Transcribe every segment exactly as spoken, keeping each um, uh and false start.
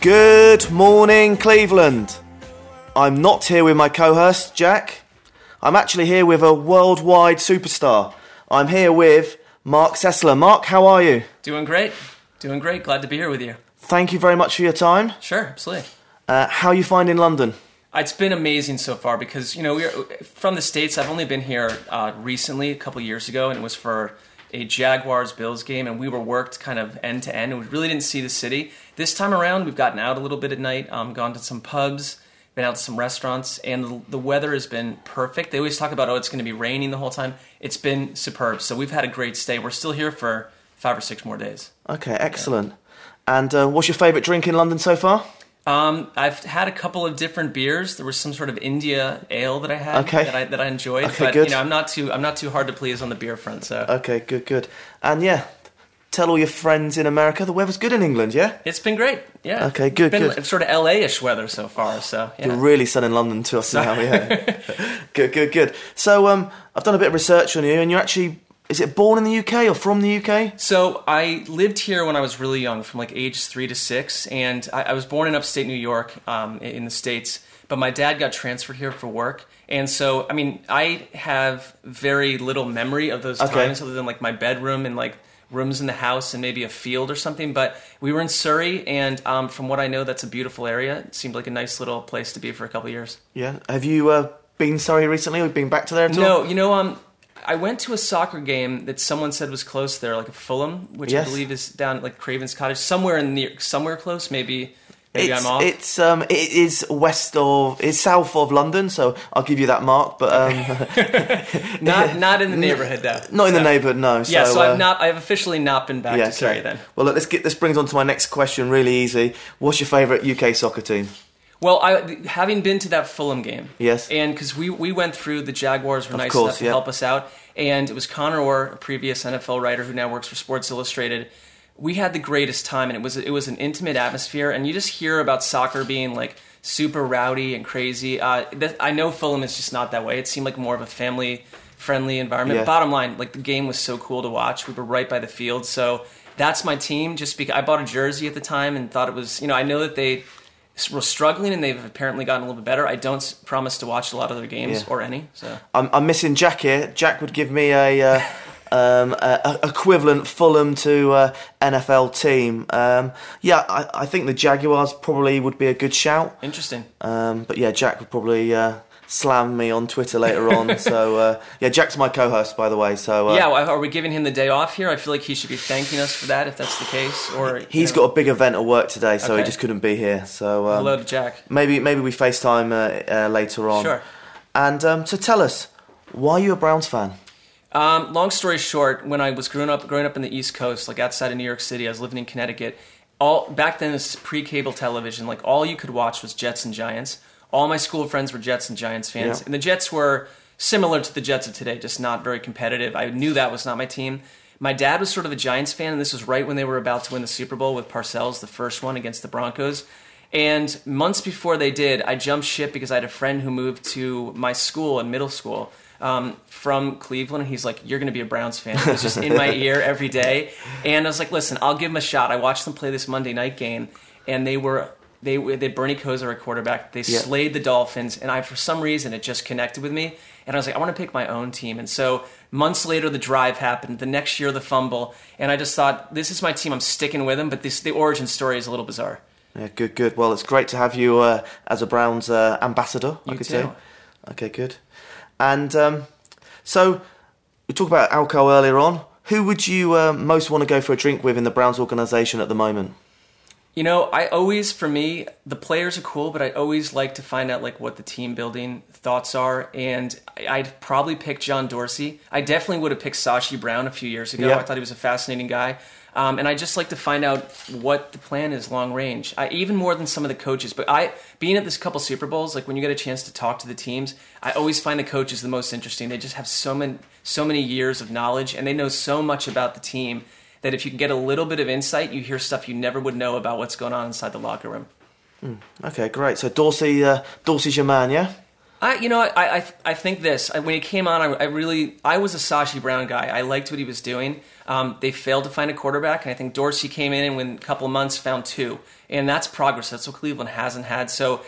Good morning, Cleveland. I'm not here with my co-host, Jack. I'm actually here with a worldwide superstar. I'm here with Mark Sessler. Mark, how are you? Doing great. Doing great. Glad to be here with you. Thank you very much for your time. Sure, absolutely. Uh, how are you finding London? It's been amazing so far because, you know, we're from the States. I've only been here uh, recently, a couple of years ago, and it was for a Jaguars-Bills game, and we were worked kind of end-to-end, and we really didn't see the city. This time around, we've gotten out a little bit at night, um, gone to some pubs, been out to some restaurants, and the, the weather has been perfect. They always talk about, oh, it's going to be raining the whole time. It's been superb, so we've had a great stay. We're still here for five or six more days. Okay, excellent. Yeah. And uh, what's your favourite drink in London so far? Um, I've had a couple of different beers. There was some sort of India ale that I had okay. that I that I enjoyed. Okay, but good. You know, I'm not too I'm not too hard to please on the beer front. So okay, good, good. And yeah, tell all your friends in America the weather's good in England. Yeah, it's been great. Yeah. Okay, good, it's been good. Sort of L A-ish weather so far. So yeah. You're really selling London to us now. Yeah. Good, good, good. So um, I've done a bit of research on you, and you're actually. Is it born in the U K or from the U K? So I lived here when I was really young, from like age three to six, and I, I was born in upstate New York um, in the States, but my dad got transferred here for work, and so, I mean, I have very little memory of those okay. times other than like my bedroom and like rooms in the house and maybe a field or something, but we were in Surrey, and um, from what I know, that's a beautiful area. It seemed like a nice little place to be for a couple of years. Yeah. Have you uh, been Surrey recently or been back to there at no, all? No, you know... um. I went to a soccer game that someone said was close there, like a Fulham, which yes. I believe is down at like Craven's Cottage, somewhere in near, somewhere close. Maybe, maybe it's, I'm off. It's um, it is west of, it's south of London, so I'll give you that, Mark. But um, not not in the neighbourhood though. Not in so. the neighbourhood, no. So, yeah, so uh, I've not, I've officially not been back yeah, to Surrey okay. then. Well, look, let's get this brings on to my next question really easy. What's your favourite U K soccer team? Well, I, having been to that Fulham game, yes, and because we, we went through, the Jaguars were of nice course, enough to yeah. help us out, and it was Connor Orr, a previous N F L writer who now works for Sports Illustrated. We had the greatest time, and it was it was an intimate atmosphere, and you just hear about soccer being like super rowdy and crazy. Uh, that, I know Fulham is just not that way. It seemed like more of a family-friendly environment. Yeah. Bottom line, like the game was so cool to watch. We were right by the field, so that's my team. Just because I bought a jersey at the time and thought it was, you know, I know that they. We're struggling, and they've apparently gotten a little bit better. I don't promise to watch a lot of their games yeah. or any. So I'm, I'm missing Jack here. Jack would give me a, uh, um, a, a equivalent Fulham to uh, N F L team. Um, yeah, I, I think the Jaguars probably would be a good shout. Interesting. Um, but yeah, Jack would probably. Uh, Slam me on Twitter later on. So uh, yeah, Jack's my co-host, by the way. So uh, yeah, well, are we giving him the day off here? I feel like he should be thanking us for that, if that's the case. Or he's you know. got a big event at work today, so okay. he just couldn't be here. So um, hello to Jack. Maybe maybe we FaceTime uh, uh, later on. Sure. And um, so tell us, why are you a Browns fan? Um, long story short, when I was growing up, growing up in the East Coast, like outside of New York City, I was living in Connecticut. All back then, this is pre-cable television. Like all you could watch was Jets and Giants. All my school friends were Jets and Giants fans. Yeah. And the Jets were similar to the Jets of today, just not very competitive. I knew that was not my team. My dad was sort of a Giants fan, and this was right when they were about to win the Super Bowl with Parcells, the first one against the Broncos. And months before they did, I jumped ship because I had a friend who moved to my school in middle school um, from Cleveland. And he's like, you're going to be a Browns fan. It was just in my ear every day. And I was like, listen, I'll give him a shot. I watched them play this Monday night game, and they were... They, they Bernie Kosar, a quarterback. They yeah. slayed the Dolphins, and I, for some reason, it just connected with me. And I was like, I want to pick my own team. And so months later, the drive happened. The next year, the fumble, and I just thought, this is my team. I'm sticking with them. But this, the origin story is a little bizarre. Yeah, good, good. Well, it's great to have you uh, as a Browns uh, ambassador. You I could too. Say. Okay, good. And um, so we talked about alcohol earlier on. Who would you uh, most want to go for a drink with in the Browns organization at the moment? You know, I always, for me, the players are cool, but I always like to find out like what the team building thoughts are. And I'd probably pick John Dorsey. I definitely would have picked Sashi Brown a few years ago. Yeah. I thought he was a fascinating guy. Um, and I just like to find out what the plan is long range, I, even more than some of the coaches. But I, being at this couple Super Bowls, like when you get a chance to talk to the teams, I always find the coaches the most interesting. They just have so many, so many years of knowledge, and they know so much about the team that if you can get a little bit of insight, you hear stuff you never would know about what's going on inside the locker room. Mm, okay, great. So Dorsey, uh, Dorsey's your man, yeah? I, you know, I, I, I think this. I, when he came on, I, I really, I was a Sashi Brown guy. I liked what he was doing. Um, they failed to find a quarterback, and I think Dorsey came in and, in a couple of months, found two, and that's progress. That's what Cleveland hasn't had. So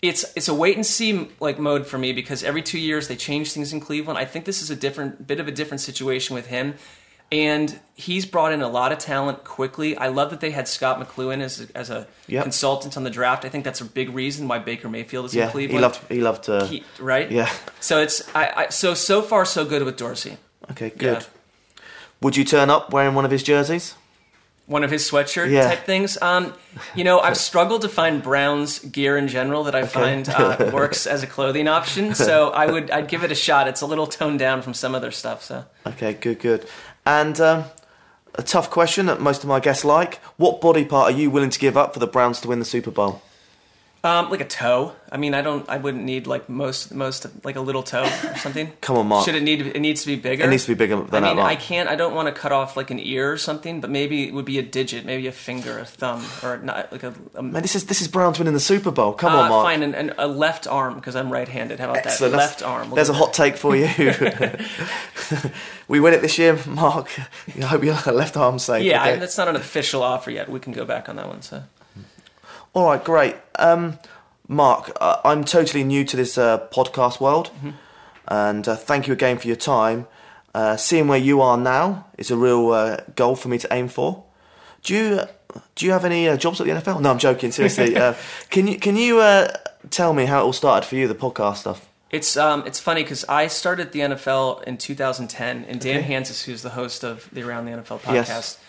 it's it's a wait and see like mode for me because every two years they change things in Cleveland. I think this is a different bit of a different situation with him, and he's brought in a lot of talent quickly. I love that they had Scott McLuhan as a, as a yep. consultant on the draft. I think that's a big reason why Baker Mayfield is yeah, in Cleveland. He loved he loved uh, he, right. Yeah. So it's I, I so so far so good with Dorsey. Okay, good. Yeah. Would you turn up wearing one of his jerseys? One of his sweatshirt yeah. type things. Um, you know, I've struggled to find Brown's gear in general that I okay. find uh, works as a clothing option. So I would I'd give it a shot. It's a little toned down from some other stuff. So okay, good, good. And um, a tough question that most of my guests like. What body part are you willing to give up for the Browns to win the Super Bowl? Um, like a toe. I mean, I don't. I wouldn't need like most, most like a little toe or something. Come on, Mark. Should it need? It needs to be bigger. It needs to be bigger than that. I mean, that, I can't. I don't want to cut off like an ear or something. But maybe it would be a digit, maybe a finger, a thumb, or not like a. a Man, this is this is Browns winning the Super Bowl. Come uh, on, Mark. Fine, and, and a left arm because I'm right-handed. How about Excellent. that? Left arm. We'll There's a hot take for you. We win it this year, Mark. I hope your left arm's safe. Yeah, okay. I, that's not an official offer yet. We can go back on that one. So. All right, great. Um, Mark, uh, I'm totally new to this uh, podcast world, mm-hmm. and uh, thank you again for your time. Uh, seeing where you are now is a real uh, goal for me to aim for. Do you uh, do you have any uh, jobs at the N F L? No, I'm joking. Seriously, uh, can you can you uh, tell me how it all started for you, the podcast stuff? It's um, it's funny because I started the N F L in two thousand ten, and Dan okay. Hansis, who's the host of the Around the N F L podcast. Yes.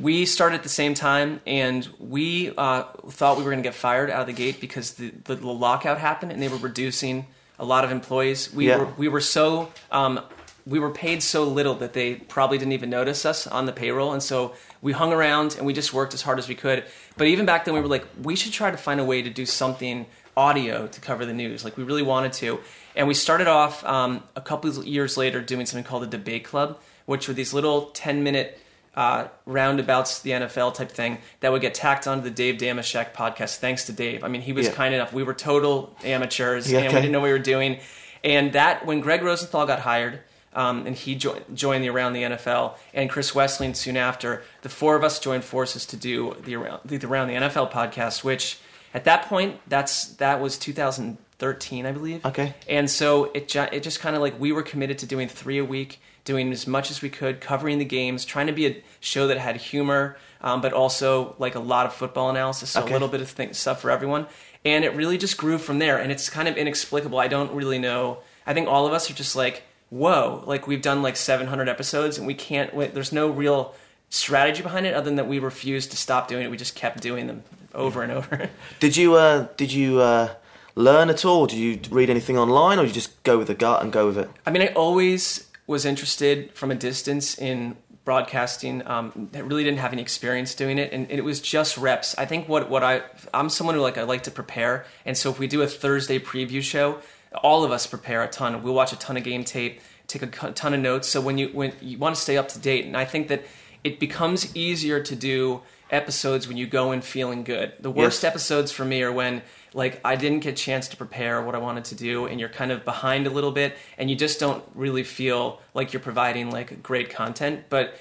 We started at the same time, and we uh, thought we were going to get fired out of the gate because the, the, the lockout happened, and they were reducing a lot of employees. We yeah. were we were so um, we were paid so little that they probably didn't even notice us on the payroll, and so we hung around and we just worked as hard as we could. But even back then, we were like, we should try to find a way to do something audio to cover the news. Like we really wanted to, and we started off um, a couple of years later doing something called the Debate Club, which were these little ten minute. Uh, roundabouts, the N F L type thing that would get tacked onto the Dave Damashek podcast. Thanks to Dave. I mean, he was yeah. kind enough. We were total amateurs yeah, okay. and we didn't know what we were doing. And that, when Greg Rosenthal got hired um, and he jo- joined the Around the N F L and Chris Wessling soon after, the four of us joined forces to do the Around the, the, Around the N F L podcast, which at that point, that's that was two thousand thirteen, I believe. Okay. And so it ju- it just kind of like we were committed to doing three a week, doing as much as we could, covering the games, trying to be a show that had humor, um, but also like a lot of football analysis, so okay. a little bit of thing, stuff for everyone. And it really just grew from there, and it's kind of inexplicable. I don't really know. I think all of us are just like, whoa, like we've done like seven hundred episodes, and we can't, wait. There's no real strategy behind it other than that we refused to stop doing it. We just kept doing them over and over. Did you, uh, did you... Uh... learn at all? Do you read anything online, or you just go with the gut and go with it? I mean, I always was interested from a distance in broadcasting. Um, I really didn't have any experience doing it, and it was just reps. I think what what I I'm someone who like I like to prepare, and so if we do a Thursday preview show, all of us prepare a ton. We'll watch a ton of game tape, take a ton of notes. So when you when you want to stay up to date, and I think that it becomes easier to do episodes when you go in feeling good. The worst yes. episodes for me are when. Like, I didn't get a chance to prepare what I wanted to do, and you're kind of behind a little bit, and you just don't really feel like you're providing, like, great content. But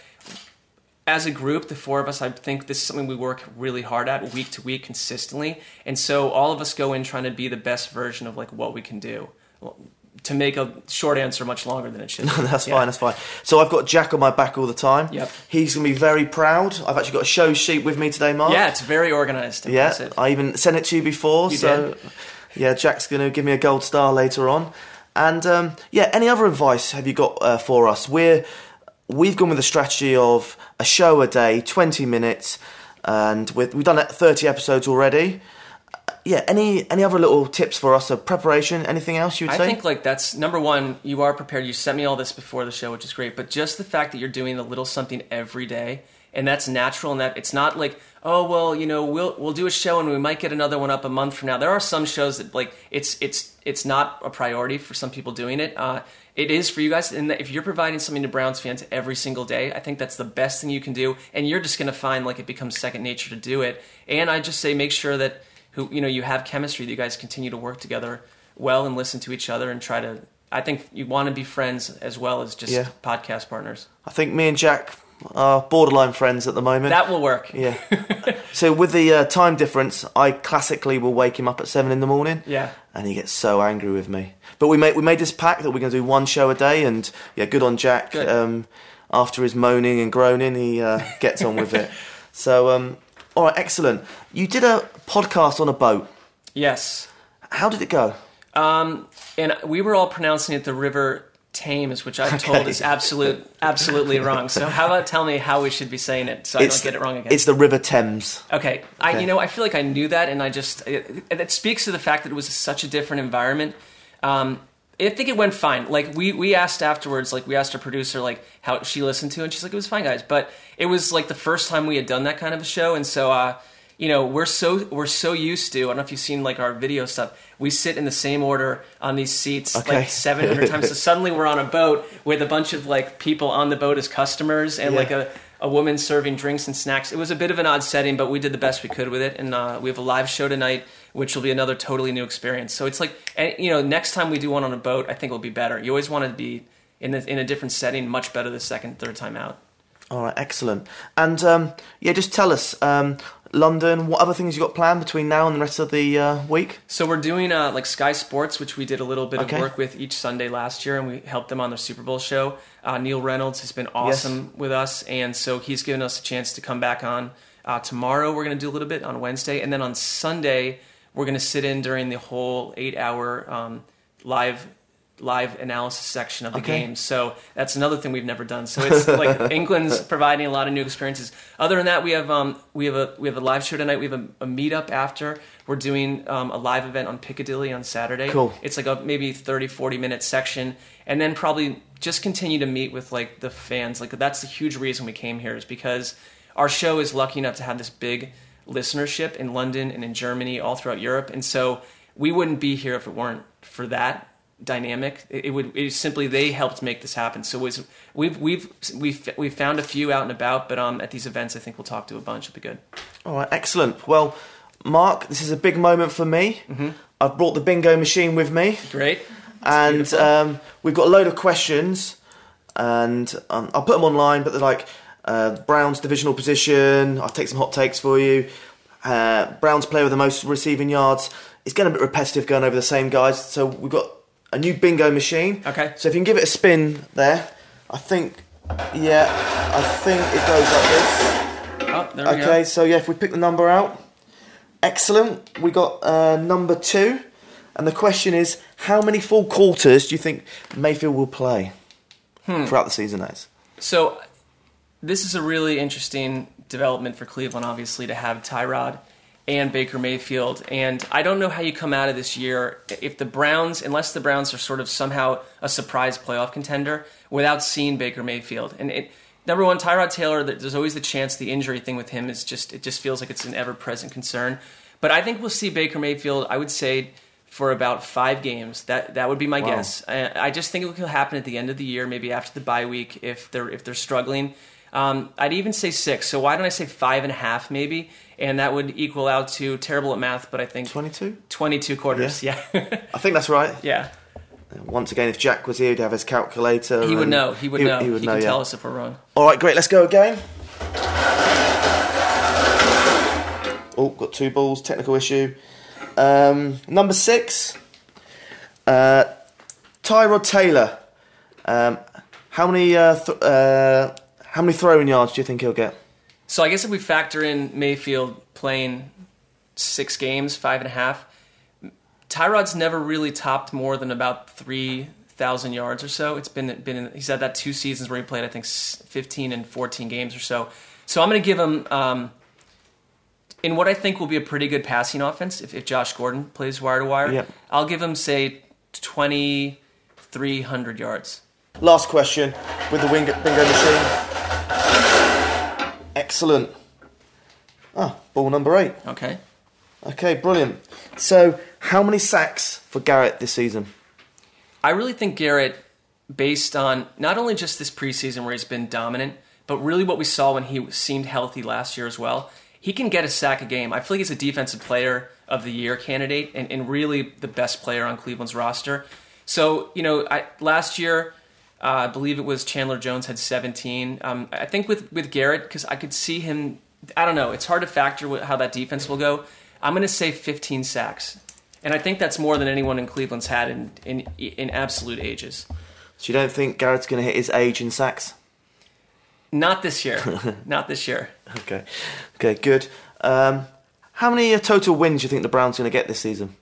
as a group, the four of us, I think this is something we work really hard at week to week consistently. And so all of us go in trying to be the best version of, like, what we can do. Well, to make a short answer much longer than it should be. No, that's yeah. fine, that's fine. So I've got Jack on my back all the time. Yep. He's going to be very proud. I've actually got a show sheet with me today, Mark. Yeah, it's very organised. Yeah, I even sent it to you before. You so did. Yeah, Jack's going to give me a gold star later on. And um, yeah, any other advice have you got uh, for us? We're, we've gone with a strategy of a show a day, twenty minutes, and with, we've done thirty episodes already. Yeah, any any other little tips for us of preparation? Anything else you would I say? I think like that's, number one, you are prepared. You sent me all this before the show, which is great. But just the fact that you're doing a little something every day, and that's natural, and that it's not like, oh, well, you know, we'll we'll do a show and we might get another one up a month from now. There are some shows that like it's it's it's not a priority for some people doing it. Uh, it is for you guys. And if you're providing something to Browns fans every single day, I think that's the best thing you can do. And you're just going to find like it becomes second nature to do it. And I just say make sure that, who you know, you have chemistry, that you guys continue to work together well and listen to each other and try to, I think you want to be friends as well as just yeah. podcast partners. I think me and Jack are borderline friends at the moment. That will work. Yeah. So with the uh, time difference, I classically will wake him up at seven in the morning. Yeah. And he gets so angry with me. But we made, we made this pact that we're going to do one show a day, and yeah, good on Jack. Good. Um, after his moaning and groaning, he uh, gets on with it. So... Um, all right, excellent. You did a podcast on a boat. Yes. How did it go? Um, and we were all pronouncing it the River Thames, which I've told okay. is absolute, absolutely wrong. So how about tell me how we should be saying it so it's, I don't get it wrong again. It's the River Thames. Okay. okay. I, you know, I feel like I knew that, and I just... It, it speaks to the fact that it was such a different environment. Um, I think it went fine. Like, we, we asked afterwards, like, we asked our producer, like, how she listened to it, and she's like, it was fine, guys. But it was, like, the first time we had done that kind of a show, and so, uh, you know, we're so we're so used to, I don't know if you've seen, like, our video stuff, we sit in the same order on these seats, okay. like, seven hundred times, so suddenly we're on a boat with a bunch of, like, people on the boat as customers, and, yeah. like, a, a woman serving drinks and snacks. It was a bit of an odd setting, but we did the best we could with it, and uh, we have a live show tonight, which will be another totally new experience. So it's like, you know, next time we do one on a boat, I think it'll be better. You always want to be in the, in a different setting, much better the second, third time out. All right, excellent. And um, yeah, just tell us, um, London, what other things you got planned between now and the rest of the uh, week? So we're doing uh, like Sky Sports, which we did a little bit okay. of work with each Sunday last year, and we helped them on their Super Bowl show. Uh, Neil Reynolds has been awesome yes. with us, and so he's given us a chance to come back on. Uh, tomorrow we're going to do a little bit on Wednesday, and then on Sunday... we're going to sit in during the whole eight-hour um, live live analysis section of the okay. game. So that's another thing we've never done. So it's like England's providing a lot of new experiences. Other than that, we have um, we have a we have a live show tonight. We have a, a meetup after. We're doing um, a live event on Piccadilly on Saturday. Cool. It's like a maybe thirty, forty-minute section. And then probably just continue to meet with like the fans. Like that's the huge reason we came here, is because our show is lucky enough to have this big listenership in London and in Germany, all throughout Europe, and so we wouldn't be here if it weren't for that dynamic. It, it would it simply they helped make this happen. So it was, we've we've we've we found a few out and about, but um, at these events, I think we'll talk to a bunch. It'll be good. All right, excellent. Well, Mark, this is a big moment for me. Mm-hmm. I've brought the bingo machine with me. Great, that's and um, we've got a load of questions, and um, I'll put them online, but they're like. Uh, Brown's divisional position. I'll take some hot takes for you. Uh, Brown's player with the most receiving yards. It's getting a bit repetitive going over the same guys. So we've got a new bingo machine. Okay. So if you can give it a spin there, I think. Yeah, I think it goes like this. Oh, there we okay, go. Okay. So yeah, if we pick the number out, excellent. We got uh, number two, and the question is: how many full quarters do you think Mayfield will play hmm. throughout the season? As so. This is a really interesting development for Cleveland, obviously, to have Tyrod and Baker Mayfield. And I don't know how you come out of this year if the Browns, unless the Browns are sort of somehow a surprise playoff contender, without seeing Baker Mayfield. And it, number one, Tyrod Taylor, there's always the chance the injury thing with him is just, it just feels like it's an ever-present concern. But I think we'll see Baker Mayfield, I would say, for about five games. That that would be my wow. guess. I, I just think it will happen at the end of the year, maybe after the bye week, if they're if they're struggling. Um, I'd even say six, so why don't I say five and a half maybe, and that would equal out to, terrible at math, but I think... twenty-two? twenty-two quarters, yeah. yeah. I think that's right. Yeah. Once again, if Jack was here, he'd have his calculator. He would know, he would he, know. He, would he know, can yeah. tell us if we're wrong. All right, great, let's go again. Oh, got two balls, technical issue. Um, number six, uh, Tyrod Taylor. Um, how many... Uh, th- uh, How many throwing yards do you think he'll get? So I guess if we factor in Mayfield playing six games, five and a half, Tyrod's never really topped more than about three thousand yards or so. It's been been in, he's had that two seasons where he played, I think, fifteen and fourteen games or so. So I'm going to give him um, in what I think will be a pretty good passing offense, if, if Josh Gordon plays wire to wire, I'll give him, say, twenty-three hundred yards. Last question with the bingo machine. Excellent. Ah, ball number eight. Okay. Okay, brilliant. So, how many sacks for Garrett this season? I really think Garrett, based on not only just this preseason where he's been dominant, but really what we saw when he seemed healthy last year as well, he can get a sack a game. I feel like he's a defensive player of the year candidate and, and really the best player on Cleveland's roster. So, you know, I, last year, uh, I believe it was Chandler Jones had seventeen. Um, I think with, with Garrett, because I could see him, I don't know, it's hard to factor how that defense will go. I'm going to say fifteen sacks. And I think that's more than anyone in Cleveland's had in, in, in absolute ages. So you don't think Garrett's going to hit his age in sacks? Not this year. Not this year. Okay. Okay, good. Um, how many total wins do you think the Browns are going to get this season?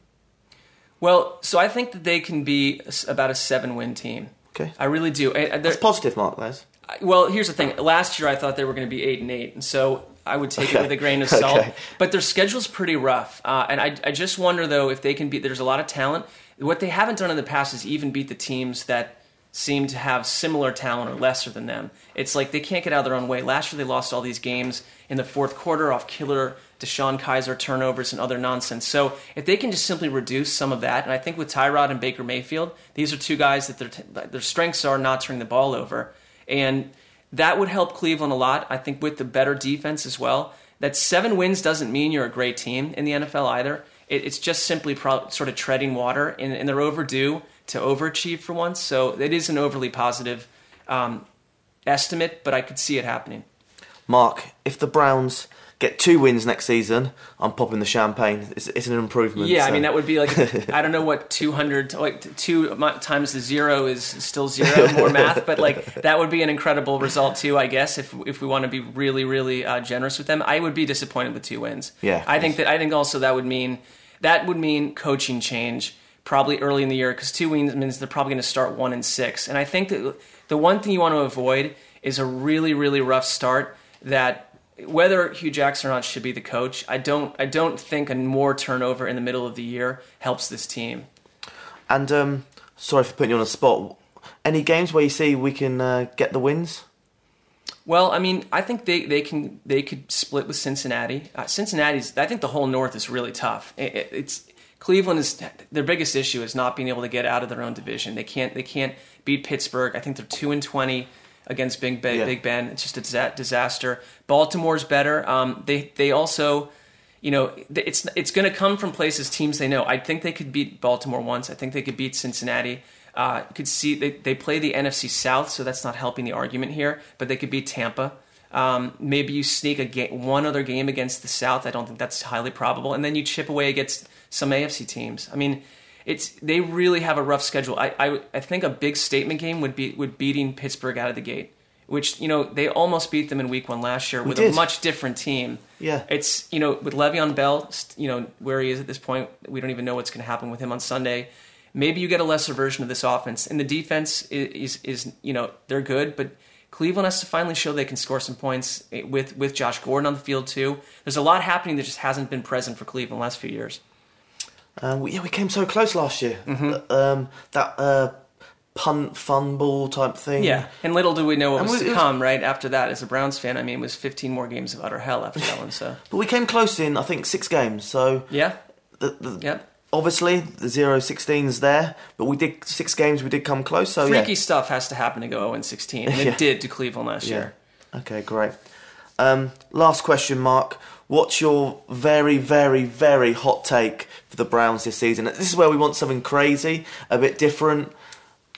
Well, so I think that they can be about a seven-win team. Okay. I really do. That's positive, Mark, Les. Well, here's the thing. Last year I thought they were going to be eight and eight, and so I would take okay. it with a grain of salt. Okay. But their schedule's pretty rough. Uh, and I, I just wonder, though, if they can beat... There's a lot of talent. What they haven't done in the past is even beat the teams that seem to have similar talent or lesser than them. It's like they can't get out of their own way. Last year they lost all these games in the fourth quarter off killer Deshaun Kaiser turnovers and other nonsense. So if they can just simply reduce some of that, and I think with Tyrod and Baker Mayfield, these are two guys that their, their strengths are not turning the ball over. And that would help Cleveland a lot, I think, with the better defense as well. That seven wins doesn't mean you're a great team in the N F L either. It, it's just simply pro- sort of treading water, and, and they're overdue to overachieve for once. So it is an overly positive um, estimate, but I could see it happening. Mark, if the Browns get two wins next season, I'm popping the champagne. It's, it's an improvement. Yeah, so. I mean, that would be like, I don't know what two hundred, like two times the zero is still zero, more math, but like that would be an incredible result too, I guess, if if we want to be really, really uh, generous with them. I would be disappointed with two wins. Yeah. I think that, I think also that would mean, that would mean coaching change, probably early in the year, because two wins means they're probably going to start one and six. And I think that the one thing you want to avoid is a really, really rough start. That whether Hugh Jackson or not should be the coach, I don't, I don't think a more turnover in the middle of the year helps this team. And um, sorry for putting you on the spot. Any games where you see we can uh, get the wins? Well, I mean, I think they, they can they could split with Cincinnati. Uh, Cincinnati's, I think the whole North is really tough. It, it, it's Cleveland is their biggest issue is not being able to get out of their own division. They can't they can't beat Pittsburgh. I think they're two and twenty against Big Ben. Yeah. Big Ben. It's just a disaster. Baltimore's better. Um, they they also, you know, it's it's going to come from places teams they know. I think they could beat Baltimore once. I think they could beat Cincinnati. Uh, could see they they play the N F C South, so that's not helping the argument here. But they could beat Tampa. Um, maybe you sneak a game, one other game against the South. I don't think that's highly probable. And then you chip away against some A F C teams. I mean, it's they really have a rough schedule. I, I I think a big statement game would be would beating Pittsburgh out of the gate, which, you know, they almost beat them in week one last year we with did. a much different team. Yeah, it's, you know, with Le'Veon Bell, you know, where he is at this point, we don't even know what's going to happen with him on Sunday. Maybe you get a lesser version of this offense, and the defense is is, is you know, they're good, but Cleveland has to finally show they can score some points with with Josh Gordon on the field too. There's a lot happening that just hasn't been present for Cleveland the last few years. Uh, we, yeah, we came so close last year. Mm-hmm. Um, that uh, punt, fumble type thing. Yeah, and little do we know what and was we, to come, was... right, after that. As a Browns fan, I mean, it was fifteen more games of utter hell after that one. So, but we came close in, I think, six games. So yeah, the, the, yeah. Obviously, the zero sixteen's there, but we did six games, we did come close. So Freaky yeah. stuff has to happen to go oh and sixteen, and yeah. it did to Cleveland last yeah. year. Okay, great. Um, last question, Mark. What's your very, very, very hot take for the Browns this season? This is where we want something crazy, a bit different.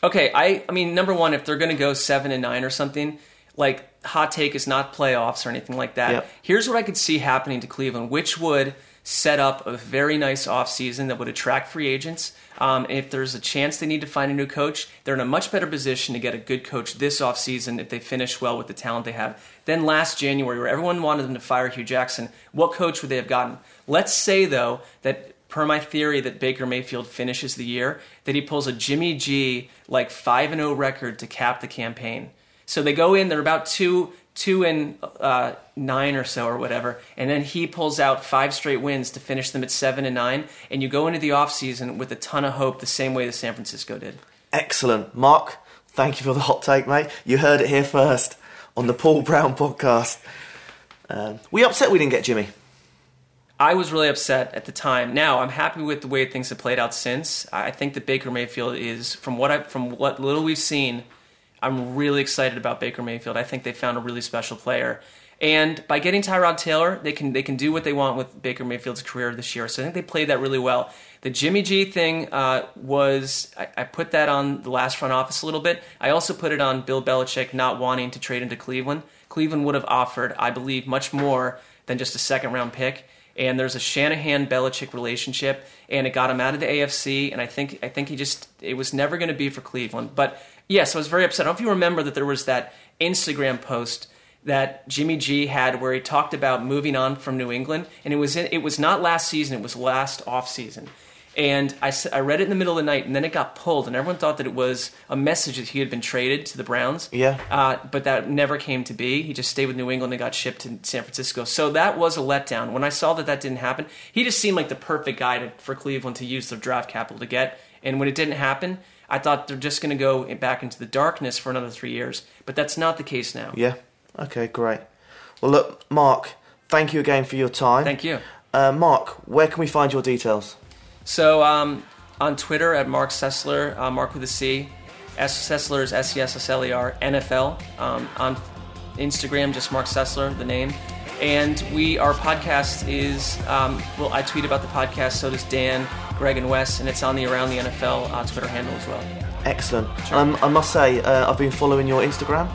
Okay, I, I mean, number one, if they're going to go seven and nine or something, like, hot take is not playoffs or anything like that. Yep. Here's what I could see happening to Cleveland, which would set up a very nice offseason that would attract free agents. Um, if there's a chance they need to find a new coach, they're in a much better position to get a good coach this offseason if they finish well with the talent they have. Then last January, where everyone wanted them to fire Hugh Jackson, what coach would they have gotten? Let's say, though, that per my theory that Baker Mayfield finishes the year, that he pulls a Jimmy G, like, five and oh record to cap the campaign. So they go in, they're about two two and uh, nine or so or whatever, and then he pulls out five straight wins to finish them at seven and nine, and you go into the offseason with a ton of hope the same way that San Francisco did. Excellent. Mark, thank you for the hot take, mate. You heard it here first on the Paul Brown podcast. Um, we upset we didn't get Jimmy. I was really upset at the time. Now, I'm happy with the way things have played out since. I think that Baker Mayfield is, from what I, from what little we've seen, I'm really excited about Baker Mayfield. I think they found a really special player. And by getting Tyrod Taylor, they can they can do what they want with Baker Mayfield's career this year. So I think they played that really well. The Jimmy G thing uh, was, I, I put that on the last front office a little bit. I also put it on Bill Belichick not wanting to trade into Cleveland. Cleveland would have offered, I believe, much more than just a second-round pick. And there's a Shanahan-Belichick relationship, and it got him out of the A F C, and I think I think he just, it was never going to be for Cleveland. But yes, I was very upset. I don't know if you remember that there was that Instagram post that Jimmy G had where he talked about moving on from New England, and it was in, it was not last season, it was last offseason. And I, I read it in the middle of the night, and then it got pulled, and everyone thought that it was a message that he had been traded to the Browns. Yeah. Uh, but that never came to be. He just stayed with New England and got shipped to San Francisco. So that was a letdown. When I saw that that didn't happen, he just seemed like the perfect guy to, for Cleveland to use their draft capital to get. And when it didn't happen, I thought they're just going to go back into the darkness for another three years. But that's not the case now. Yeah. Okay, great. Well, look, Mark, thank you again for your time. Thank you. Uh, Mark, where can we find your details? So um, on Twitter at Mark Sessler, uh, Mark with a C, S- Sessler is S E S S L E R, N F L. Um, on Instagram, just Mark Sessler, the name. And we, our podcast is, um, well, I tweet about the podcast, so does Dan, Greg, and Wes, and it's on the Around the N F L uh, Twitter handle as well. Excellent. Sure. Um, I must say, uh, I've been following your Instagram.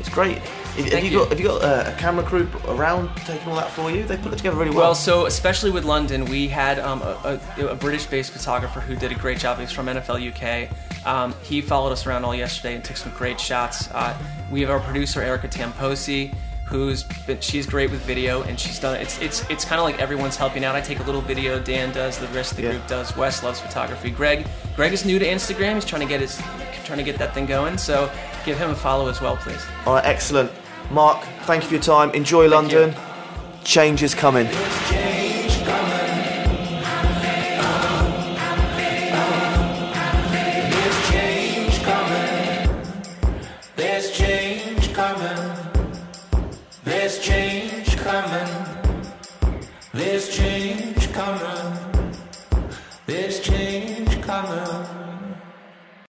It's great. Have, have you, you got have you got uh, a camera crew around taking all that for you? They put it together really well. Well, so especially with London, we had um, a, a, a British-based photographer who did a great job. He's from N F L U K. Um, he followed us around all yesterday and took some great shots. Uh, we have our producer Erica Tamposi, who's been, she's great with video, and she's done it's it's it's kind of like everyone's helping out. I take a little video, Dan does, the rest of the yeah. group does. Wes loves photography. Greg Greg is new to Instagram. He's trying to get his trying to get that thing going. So give him a follow as well, please. All right, excellent. Mark, thank you for your time. Enjoy thank London. You. Change is coming. There's change coming.